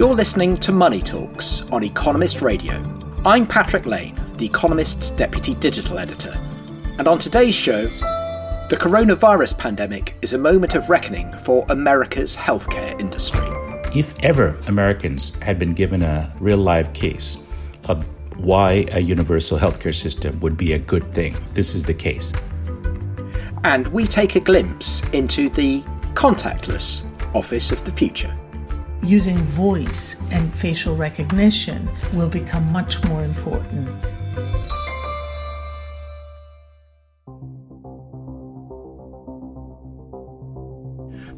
You're listening to Money Talks on Economist Radio. I'm Patrick Lane, The Economist's Deputy Digital Editor. And on today's show, the coronavirus pandemic is a moment of reckoning for America's healthcare industry. If ever Americans had been given a real live case of why a universal healthcare system would be a good thing, this is the case. And we take a glimpse into the contactless office of the future. Using voice and facial recognition will become much more important.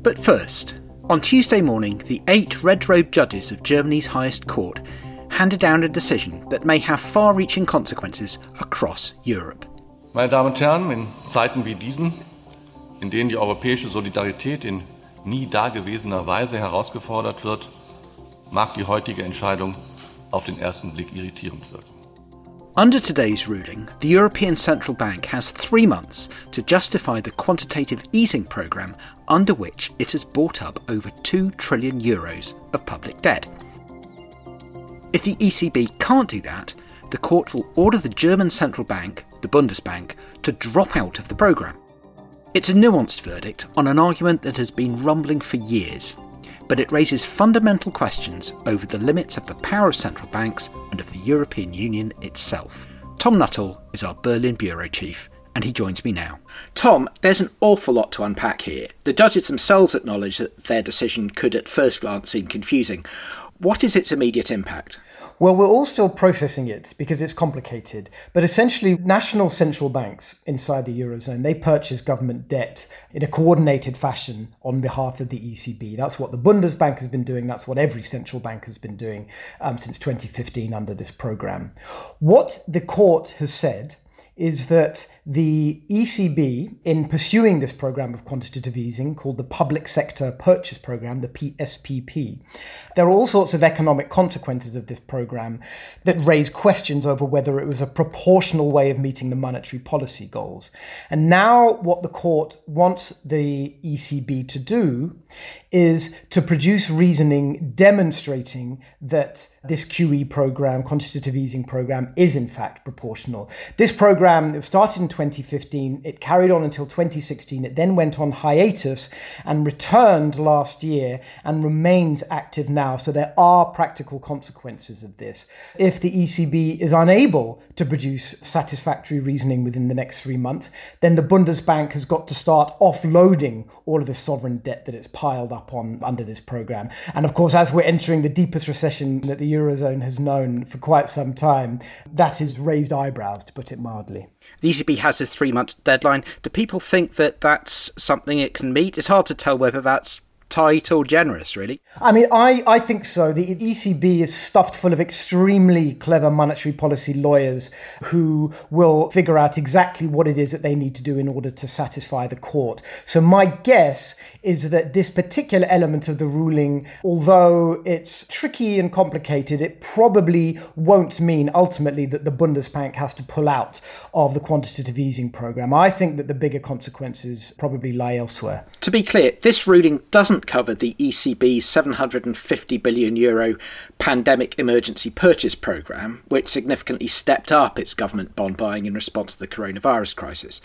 But first, on Tuesday morning, the 8 red-robe judges of Germany's highest court handed down a decision that may have far-reaching consequences across Europe. Meine Damen und Herren, in Zeiten wie diesen, in denen die europäische Solidarität in nie dagewesener Weise herausgefordert wird, mag die heutige Entscheidung auf den ersten Blick irritierend wirken. Under today's ruling, the European Central Bank has 3 months to justify the quantitative easing programme under which it has bought up over €2 trillion of public debt. If the ECB can't do that, the court will order the German Central Bank, the Bundesbank, to drop out of the programme. It's a nuanced verdict on an argument that has been rumbling for years, but it raises fundamental questions over the limits of the power of central banks and of the European Union itself. Tom Nuttall is our Berlin Bureau Chief, and he joins me now. Tom, there's an awful lot to unpack here. The judges themselves acknowledge that their decision could at first glance seem confusing. What is its immediate impact? Well, we're all still processing it because it's complicated. But essentially, national central banks inside the Eurozone, they purchase government debt in a coordinated fashion on behalf of the ECB. That's what the Bundesbank has been doing. That's what every central bank has been doing since 2015 under this programme. What the court has said is that the ECB, in pursuing this programme of quantitative easing called the Public Sector Purchase Programme, the PSPP, there are all sorts of economic consequences of this programme that raise questions over whether it was a proportional way of meeting the monetary policy goals. And now what the court wants the ECB to do is to produce reasoning demonstrating that this QE programme, quantitative easing programme, is in fact proportional. This programme It started in 2015, it carried on until 2016, it then went on hiatus and returned last year and remains active now. So there are practical consequences of this. If the ECB is unable to produce satisfactory reasoning within the next 3 months, then the Bundesbank has got to start offloading all of the sovereign debt that it's piled up on under this programme. And of course, as we're entering the deepest recession that the Eurozone has known for quite some time, that has raised eyebrows, to put it mildly. The ECB has a 3-month deadline. Do people think that that's something it can meet? It's hard to tell whether that's tight or generous, really. I mean, I think so. The ECB is stuffed full of extremely clever monetary policy lawyers who will figure out exactly what it is that they need to do in order to satisfy the court. So my guess is that this particular element of the ruling, although it's tricky and complicated, it probably won't mean ultimately that the Bundesbank has to pull out of the quantitative easing programme. I think that the bigger consequences probably lie elsewhere. To be clear, this ruling doesn't covered the ECB's €750 billion pandemic emergency purchase programme, which significantly stepped up its government bond buying in response to the coronavirus crisis.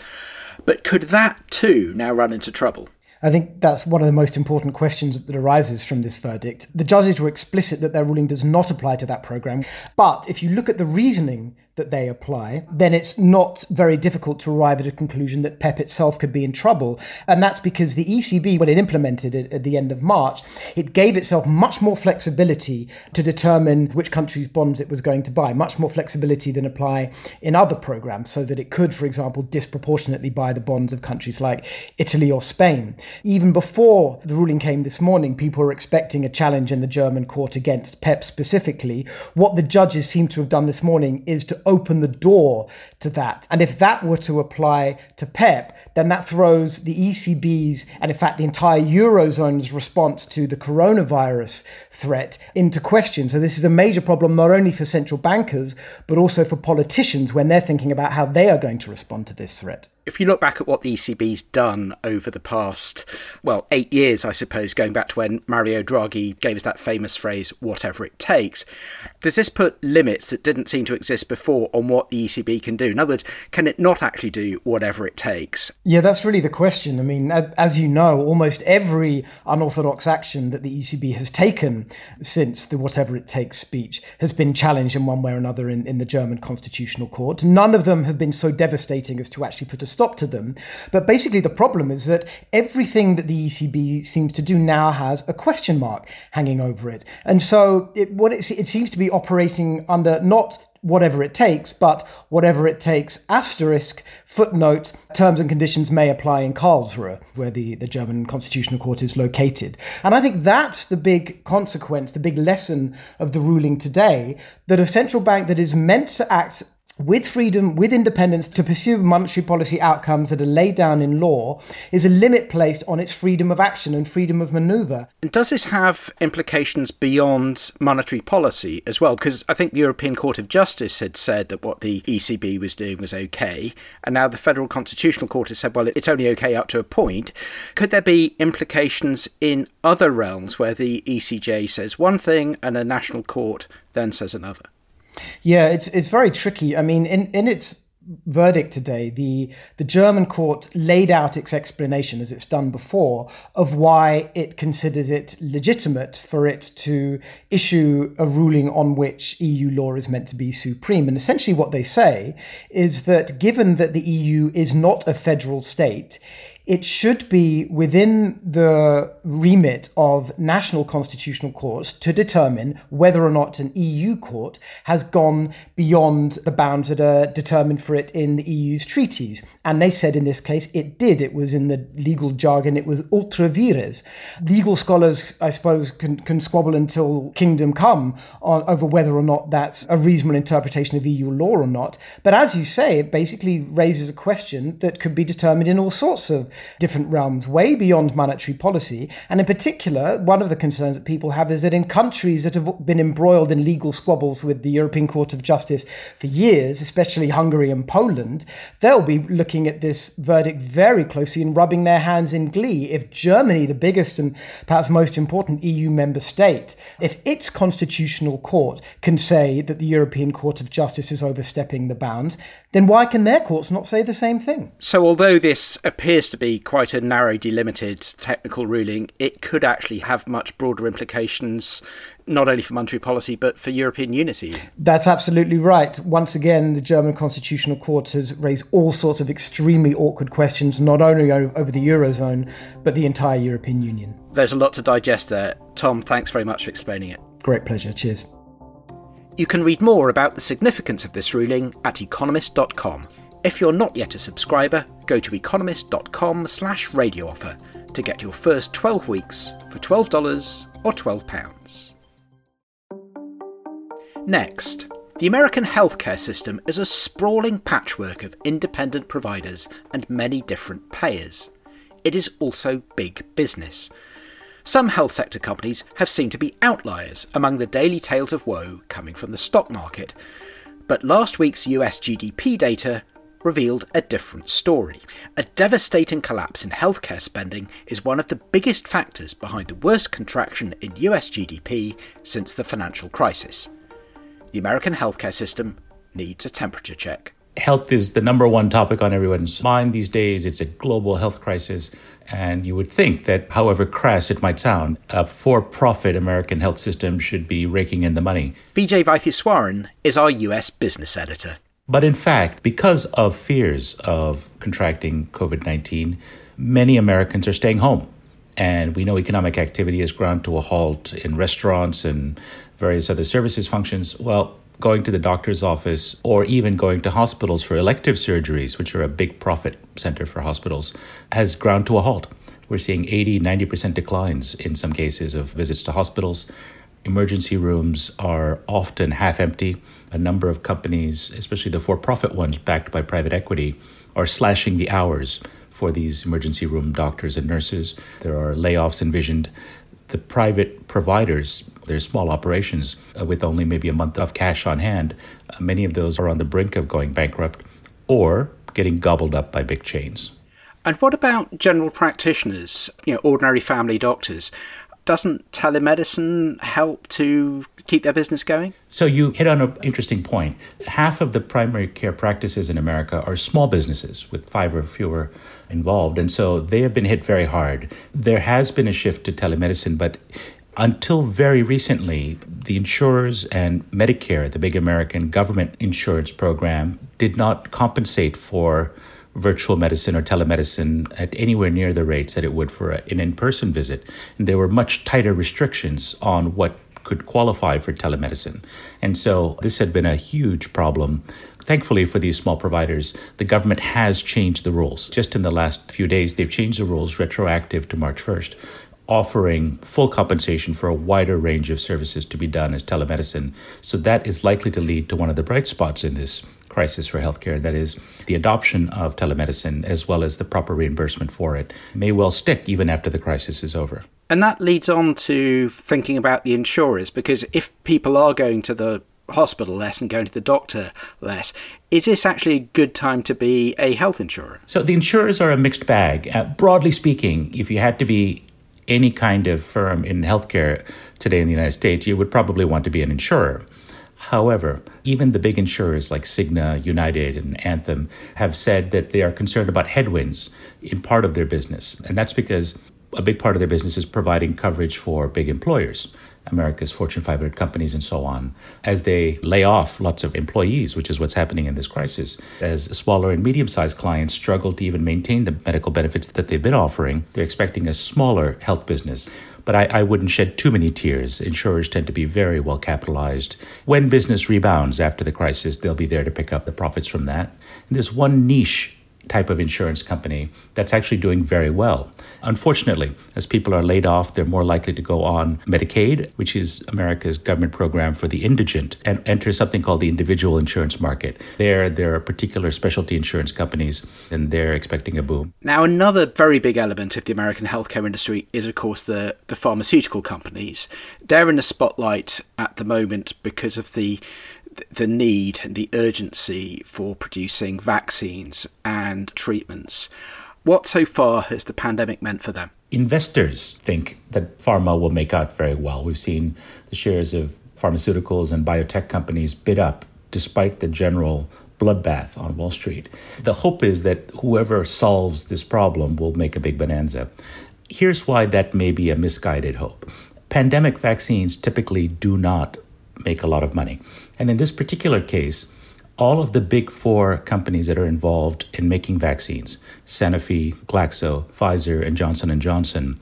But could that too now run into trouble? I think that's one of the most important questions that arises from this verdict. The judges were explicit that their ruling does not apply to that programme. But if you look at the reasoning that they apply, then it's not very difficult to arrive at a conclusion that PEP itself could be in trouble. And that's because the ECB, when it implemented it at the end of March, it gave itself much more flexibility to determine which countries' bonds it was going to buy, much more flexibility than apply in other programs, so that it could, for example, disproportionately buy the bonds of countries like Italy or Spain. Even before the ruling came this morning, people were expecting a challenge in the German court against PEP specifically. What the judges seem to have done this morning is to open the door to that. And if that were to apply to PEP, then that throws the ECB's and, in fact, the entire Eurozone's response to the coronavirus threat into question. So this is a major problem, not only for central bankers, but also for politicians when they're thinking about how they are going to respond to this threat. If you look back at what the ECB's done over the past, 8 years, I suppose, going back to when Mario Draghi gave us that famous phrase, whatever it takes, does this put limits that didn't seem to exist before on what the ECB can do? In other words, can it not actually do whatever it takes? Yeah, that's really the question. I mean, as you know, almost every unorthodox action that the ECB has taken since the whatever it takes speech has been challenged in one way or another in the German Constitutional Court. None of them have been so devastating as to actually put a stop to them. But basically, the problem is that everything that the ECB seems to do now has a question mark hanging over it. And so it seems to be operating under not whatever it takes, but whatever it takes, asterisk, footnote, terms and conditions may apply in Karlsruhe, where the German Constitutional Court is located. And I think that's the big consequence, the big lesson of the ruling today, that a central bank that is meant to act with freedom, with independence, to pursue monetary policy outcomes that are laid down in law, is a limit placed on its freedom of action and freedom of manoeuvre. And does this have implications beyond monetary policy as well? Because I think the European Court of Justice had said that what the ECB was doing was okay, and now the Federal Constitutional Court has said, well, it's only okay up to a point. Could there be implications in other realms where the ECJ says one thing and a national court then says another? Yeah, it's very tricky. I mean, in its verdict today, the German court laid out its explanation, as it's done before, of why it considers it legitimate for it to issue a ruling on which EU law is meant to be supreme. And essentially what they say is that given that the EU is not a federal state, it should be within the remit of national constitutional courts to determine whether or not an EU court has gone beyond the bounds that are determined for it in the EU's treaties. And they said in this case it did. It was, in the legal jargon, it was ultra vires. Legal scholars, I suppose, can squabble until kingdom come over whether or not that's a reasonable interpretation of EU law or not. But as you say, it basically raises a question that could be determined in all sorts of different realms, way beyond monetary policy. And in particular, one of the concerns that people have is that in countries that have been embroiled in legal squabbles with the European Court of Justice for years, especially Hungary and Poland, they'll be looking at this verdict very closely and rubbing their hands in glee if Germany, the biggest and perhaps most important EU member state, if its constitutional court can say that the European Court of Justice is overstepping the bounds, then why can their courts not say the same thing? So although this appears to be quite a narrow, delimited technical ruling, it could actually have much broader implications, not only for monetary policy, but for European unity. That's absolutely right. Once again, the German Constitutional Court has raised all sorts of extremely awkward questions, not only over the Eurozone, but the entire European Union. There's a lot to digest there. Tom, thanks very much for explaining it. Great pleasure. Cheers. You can read more about the significance of this ruling at economist.com. If you're not yet a subscriber, go to economist.com/radio offer to get your first 12 weeks for $12 or £12. Next, the American healthcare system is a sprawling patchwork of independent providers and many different payers. It is also big business. Some health sector companies have seemed to be outliers among the daily tales of woe coming from the stock market, but last week's US GDP data revealed a different story. A devastating collapse in healthcare spending is one of the biggest factors behind the worst contraction in US GDP since the financial crisis. The American healthcare system needs a temperature check. Health is the number one topic on everyone's mind these days. It's a global health crisis, and you would think that, however crass it might sound, a for-profit American health system should be raking in the money. Vijay Vaithyaswaran is our US business editor. But in fact, because of fears of contracting COVID-19, many Americans are staying home. And we know economic activity has ground to a halt in restaurants and various other services functions. Well, going to the doctor's office or even going to hospitals for elective surgeries, which are a big profit center for hospitals, has ground to a halt. We're seeing 80, 90% declines in some cases of visits to hospitals. Emergency rooms are often half empty. A number of companies, especially the for-profit ones backed by private equity, are slashing the hours for these emergency room doctors and nurses. There are layoffs envisioned. The private providers, they're small operations with only maybe a month of cash on hand. Many of those are on the brink of going bankrupt or getting gobbled up by big chains. And what about general practitioners, ordinary family doctors? Doesn't telemedicine help to keep their business going? So you hit on an interesting point. Half of the primary care practices in America are small businesses with 5 or fewer involved. And so they have been hit very hard. There has been a shift to telemedicine, but until very recently, the insurers and Medicare, the big American government insurance program, did not compensate for virtual medicine or telemedicine at anywhere near the rates that it would for an in-person visit. And there were much tighter restrictions on what could qualify for telemedicine. And so this had been a huge problem. Thankfully for these small providers, the government has changed the rules. Just in the last few days, they've changed the rules retroactive to March 1st, offering full compensation for a wider range of services to be done as telemedicine. So that is likely to lead to one of the bright spots in this crisis for healthcare, that is the adoption of telemedicine as well as the proper reimbursement for it, may well stick even after the crisis is over. And that leads on to thinking about the insurers, because if people are going to the hospital less and going to the doctor less, is this actually a good time to be a health insurer? So the insurers are a mixed bag. Broadly speaking, if you had to be any kind of firm in healthcare today in the United States, you would probably want to be an insurer. However, even the big insurers like Cigna, United, and Anthem have said that they are concerned about headwinds in part of their business. And that's because a big part of their business is providing coverage for big employers, America's Fortune 500 companies and so on, as they lay off lots of employees, which is what's happening in this crisis. As smaller and medium-sized clients struggle to even maintain the medical benefits that they've been offering, they're expecting a smaller health business. But I wouldn't shed too many tears. Insurers tend to be very well capitalized. When business rebounds after the crisis, they'll be there to pick up the profits from that. And there's one niche type of insurance company that's actually doing very well. Unfortunately, as people are laid off, they're more likely to go on Medicaid, which is America's government program for the indigent, and enter something called the individual insurance market. There are particular specialty insurance companies, and they're expecting a boom. Now, another very big element of the American healthcare industry is, of course, the pharmaceutical companies. They're in the spotlight at the moment because of the need and the urgency for producing vaccines and treatments. What so far has the pandemic meant for them? Investors think that pharma will make out very well. We've seen the shares of pharmaceuticals and biotech companies bid up despite the general bloodbath on Wall Street. The hope is that whoever solves this problem will make a big bonanza. Here's why that may be a misguided hope. Pandemic vaccines typically do not make a lot of money. And in this particular case, all of the big four companies that are involved in making vaccines, Sanofi, Glaxo, Pfizer, and Johnson & Johnson,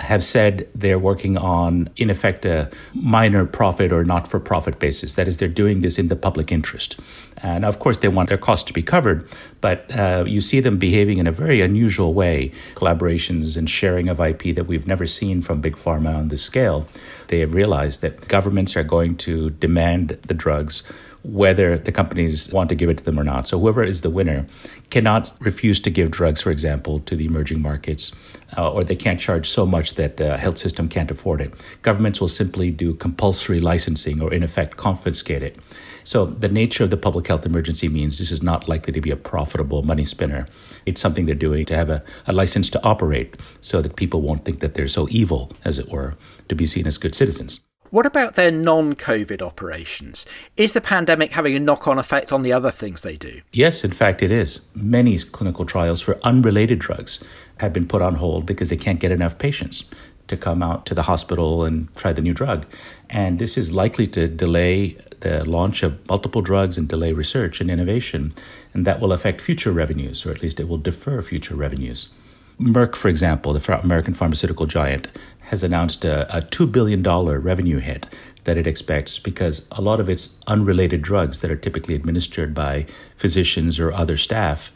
have said they're working on, in effect, a minor profit or not-for-profit basis. That is, they're doing this in the public interest. And of course, they want their costs to be covered, but you see them behaving in a very unusual way, collaborations and sharing of IP that we've never seen from Big Pharma on this scale. They have realized that governments are going to demand the drugs whether the companies want to give it to them or not. So whoever is the winner cannot refuse to give drugs, for example, to the emerging markets, or they can't charge so much that the health system can't afford it. Governments will simply do compulsory licensing or, in effect, confiscate it. So the nature of the public health emergency means this is not likely to be a profitable money spinner. It's something they're doing to have a license to operate so that people won't think that they're so evil, as it were, to be seen as good citizens. What about their non-COVID operations? Is the pandemic having a knock-on effect on the other things they do? Yes, in fact, it is. Many clinical trials for unrelated drugs have been put on hold because they can't get enough patients. to come out to the hospital and try the new drug. And this is likely to delay the launch of multiple drugs and delay research and innovation. And that will affect future revenues, or at least it will defer future revenues. Merck, for example, the American pharmaceutical giant, has announced a $2 billion revenue hit that it expects because a lot of its unrelated drugs that are typically administered by physicians or other staff,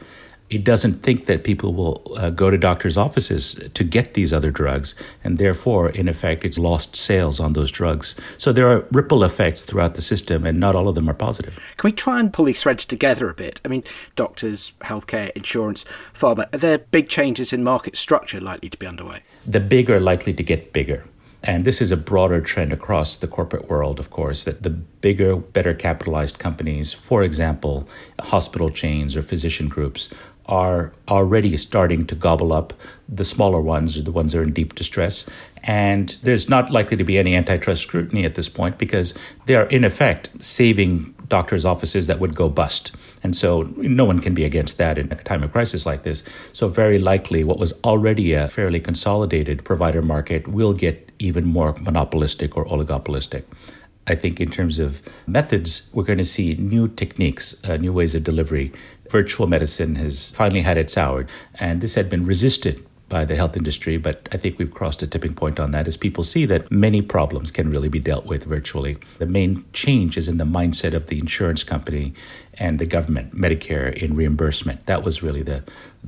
it doesn't think that people will go to doctors' offices to get these other drugs, and therefore, in effect, it's lost sales on those drugs. So there are ripple effects throughout the system, and not all of them are positive. Can we try and pull these threads together a bit? I mean, doctors, healthcare, insurance, pharma, are there big changes in market structure likely to be underway? The big are likely to get bigger. And this is a broader trend across the corporate world, of course, that the bigger, better capitalized companies, for example, hospital chains or physician groups, are already starting to gobble up the smaller ones or the ones that are in deep distress. And there's not likely to be any antitrust scrutiny at this point because they are, in effect, saving doctors' offices that would go bust. And so no one can be against that in a time of crisis like this. So very likely what was already a fairly consolidated provider market will get even more monopolistic or oligopolistic. I think in terms of methods, we're going to see new techniques, new ways of delivery. Virtual medicine has finally had its hour, and this had been resisted by the health industry, but I think we've crossed a tipping point on that as people see that many problems can really be dealt with virtually. The main change is in the mindset of the insurance company and the government, Medicare, in reimbursement. That was really the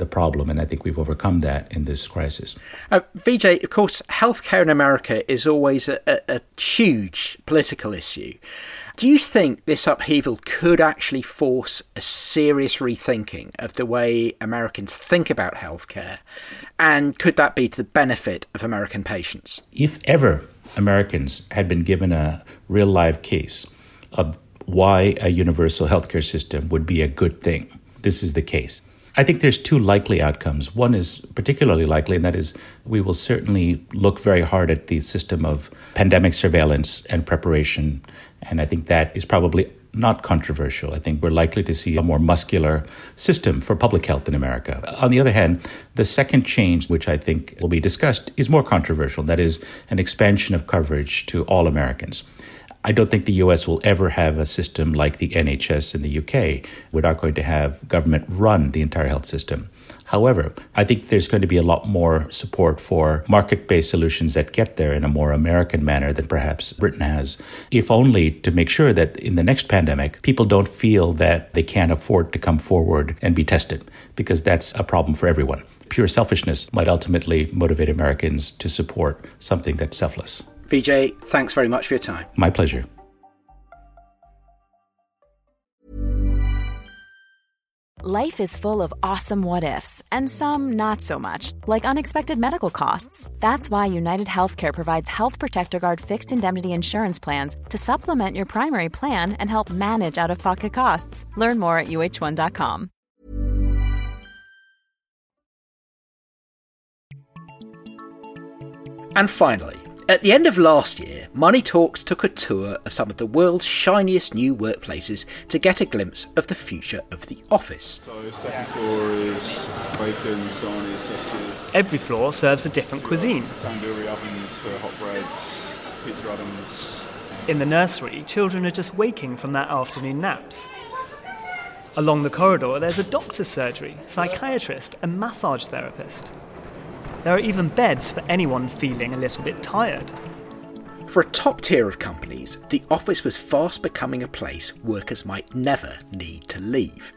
problem, and I think we've overcome that in this crisis. Vijay, of course, healthcare in America is always a huge political issue. Do you think this upheaval could actually force a serious rethinking of the way Americans think about healthcare? And could that be to the benefit of American patients? If ever Americans had been given a real live case of why a universal healthcare system would be a good thing, this is the case. I think there's two likely outcomes. One is particularly likely, and that is we will certainly look very hard at the system of pandemic surveillance and preparation. And I think that is probably not controversial. I think we're likely to see a more muscular system for public health in America. On the other hand, the second change, which I think will be discussed, is more controversial. That is an expansion of coverage to all Americans. I don't think the U.S. will ever have a system like the NHS in the UK. We're not going to have government run the entire health system. However, I think there's going to be a lot more support for market-based solutions that get there in a more American manner than perhaps Britain has, if only to make sure that in the next pandemic, people don't feel that they can't afford to come forward and be tested, because that's a problem for everyone. Pure selfishness might ultimately motivate Americans to support something that's selfless. Vijay, thanks very much for your time. My pleasure. Life is full of awesome what-ifs, and some not so much, like unexpected medical costs. That's why United Healthcare provides Health Protector Guard fixed indemnity insurance plans to supplement your primary plan and help manage out-of-pocket costs. Learn more at uh1.com. And finally, at the end of last year, Money Talks took a tour of some of the world's shiniest new workplaces to get a glimpse of the future of the office. So second floor is bacon, sarnie, sausages. Every floor serves a different cuisine. Tandoori ovens for hot breads, pizza ovens. In the nursery, children are just waking from their afternoon naps. Along the corridor, there's a doctor's surgery, psychiatrist and massage therapist. There are even beds for anyone feeling a little bit tired. For a top tier of companies, the office was fast becoming a place workers might never need to leave.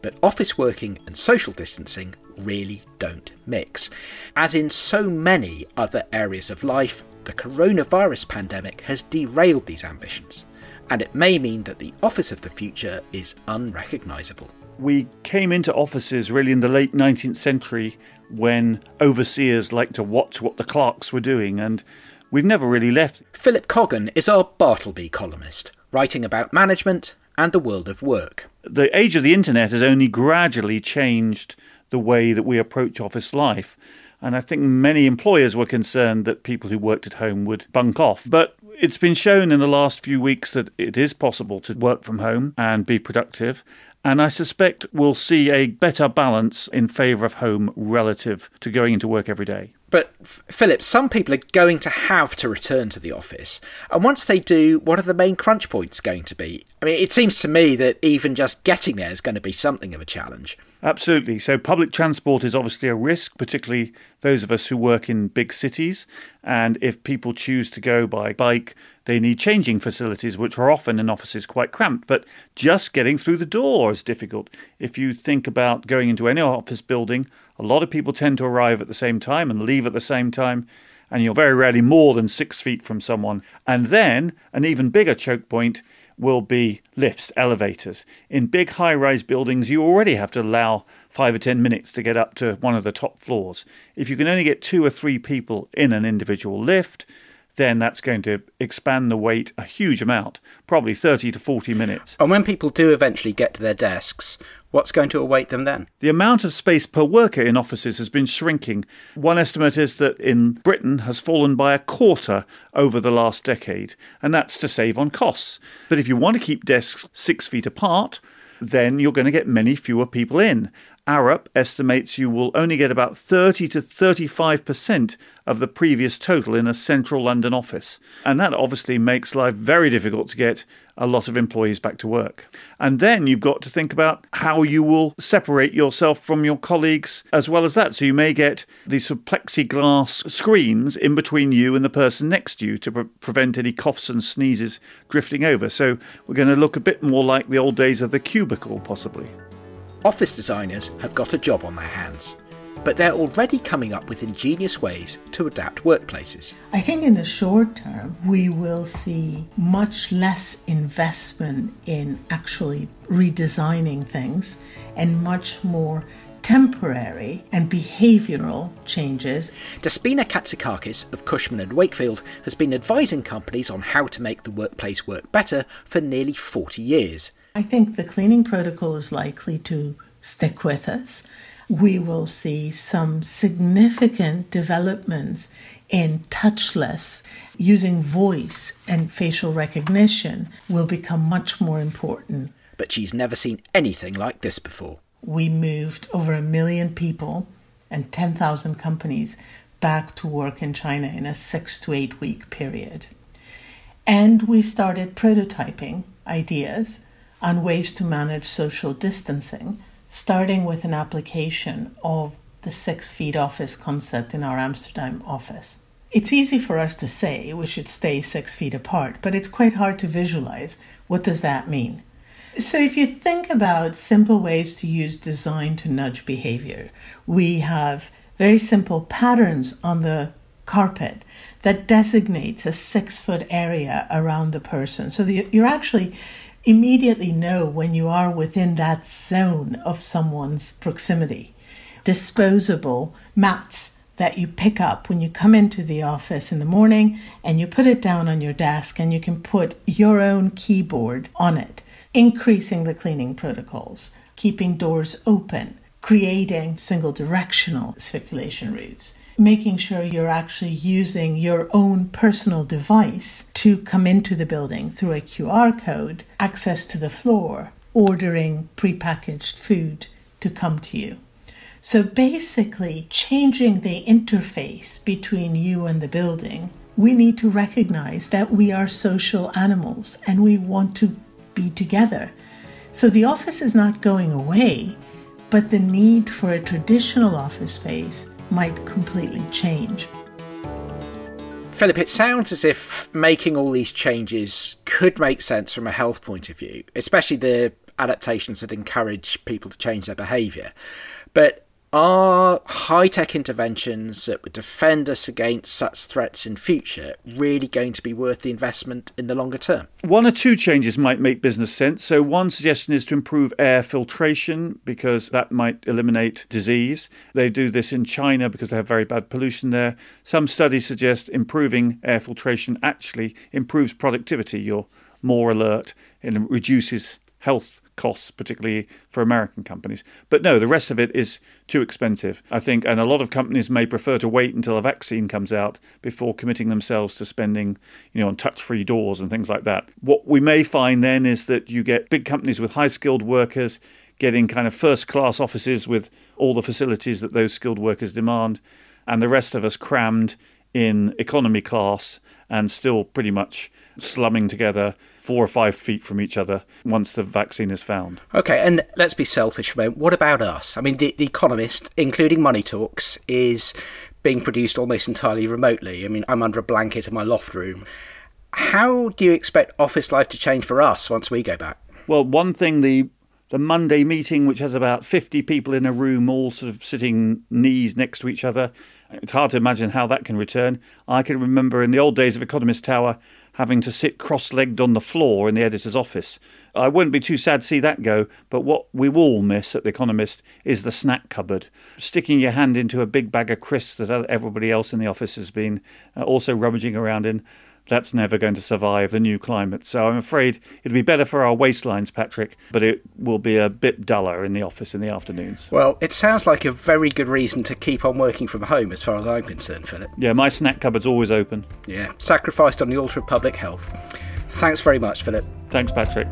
But office working and social distancing really don't mix. As in so many other areas of life, the coronavirus pandemic has derailed these ambitions, and it may mean that the office of the future is unrecognisable. We came into offices really in the late 19th century when overseers liked to watch what the clerks were doing, and we've never really left. Philip Coggan is our Bartleby columnist, writing about management and the world of work. The age of the internet has only gradually changed the way that we approach office life, and I think many employers were concerned that people who worked at home would bunk off. But it's been shown in the last few weeks that it is possible to work from home and be productive. And I suspect we'll see a better balance in favour of home relative to going into work every day. But Philip, some people are going to have to return to the office. And once they do, what are the main crunch points going to be? I mean, it seems to me that even just getting there is going to be something of a challenge. Absolutely. So public transport is obviously a risk, particularly those of us who work in big cities. And if people choose to go by bike, they need changing facilities, which are often in offices quite cramped. But just getting through the door is difficult. If you think about going into any office building, a lot of people tend to arrive at the same time and leave at the same time, and you're very rarely more than 6 feet from someone. And then an even bigger choke point will be lifts, elevators. In big high-rise buildings, you already have to allow 5 or 10 minutes to get up to one of the top floors. If you can only get 2 or 3 people in an individual lift, then that's going to expand the wait a huge amount, probably 30 to 40 minutes. And when people do eventually get to their desks, what's going to await them then? The amount of space per worker in offices has been shrinking. One estimate is that in Britain has fallen by a quarter over the last decade, and that's to save on costs. But if you want to keep desks 6 feet apart, then you're going to get many fewer people in. Arup estimates you will only get about 30 to 35% of the previous total in a central London office. And that obviously makes life very difficult to get a lot of employees back to work. And then you've got to think about how you will separate yourself from your colleagues as well as that. So you may get these plexiglass screens in between you and the person next to you to prevent any coughs and sneezes drifting over. So we're going to look a bit more like the old days of the cubicle, possibly. Office designers have got a job on their hands, but they're already coming up with ingenious ways to adapt workplaces. I think in the short term, we will see much less investment in actually redesigning things and much more temporary and behavioural changes. Despina Katsikakis of Cushman and Wakefield has been advising companies on how to make the workplace work better for nearly 40 years. I think the cleaning protocol is likely to stick with us. We will see some significant developments in touchless. Using voice and facial recognition will become much more important. But she's never seen anything like this before. We moved over 1 million people and 10,000 companies back to work in China in a 6 to 8 week period. And we started prototyping ideas on ways to manage social distancing, starting with an application of the 6 feet office concept in our Amsterdam office. It's easy for us to say we should stay 6 feet apart, but it's quite hard to visualize what does that mean. So if you think about simple ways to use design to nudge behavior, we have very simple patterns on the carpet that designates a 6 foot area around the person. So you're actually immediately know when you are within that zone of someone's proximity. Disposable mats that you pick up when you come into the office in the morning and you put it down on your desk and you can put your own keyboard on it. Increasing the cleaning protocols, keeping doors open, creating single directional circulation routes, making sure you're actually using your own personal device to come into the building through a QR code, access to the floor, ordering prepackaged food to come to you. So basically, changing the interface between you and the building, we need to recognize that we are social animals and we want to be together. So the office is not going away, but the need for a traditional office space might completely change. Philip, it sounds as if making all these changes could make sense from a health point of view, especially the adaptations that encourage people to change their behaviour. But are high-tech interventions that would defend us against such threats in future really going to be worth the investment in the longer term? 1 or 2 changes might make business sense. So one suggestion is to improve air filtration because that might eliminate disease. They do this in China because they have very bad pollution there. Some studies suggest improving air filtration actually improves productivity. You're more alert and reduces health costs, particularly for American companies. But no, the rest of it is too expensive, I think, and a lot of companies may prefer to wait until a vaccine comes out before committing themselves to spending, on touch-free doors and things like that. What we may find then is that you get big companies with high-skilled workers getting kind of first-class offices with all the facilities that those skilled workers demand, and the rest of us crammed in economy class and still pretty much slumming together 4 or 5 feet from each other once the vaccine is found. Okay, and let's be selfish for a moment. What about us? I mean, The Economist, including Money Talks, is being produced almost entirely remotely. I mean, I'm under a blanket in my loft room. How do you expect office life to change for us once we go back? Well, one thing, the Monday meeting, which has about 50 people in a room, all sort of sitting knees next to each other, it's hard to imagine how that can return. I can remember in the old days of Economist Tower having to sit cross-legged on the floor in the editor's office. I wouldn't be too sad to see that go, but what we will miss at The Economist is the snack cupboard. Sticking your hand into a big bag of crisps that everybody else in the office has been also rummaging around in, that's never going to survive the new climate. So I'm afraid it'd be better for our waistlines, Patrick, but it will be a bit duller in the office in the afternoons. Well, it sounds like a very good reason to keep on working from home as far as I'm concerned, Philip. Yeah, my snack cupboard's always open. Yeah, sacrificed on the altar of public health. Thanks very much, Philip. Thanks, Patrick.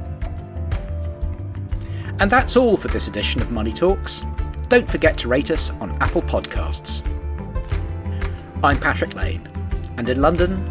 And that's all for this edition of Money Talks. Don't forget to rate us on Apple Podcasts. I'm Patrick Lane, and in London,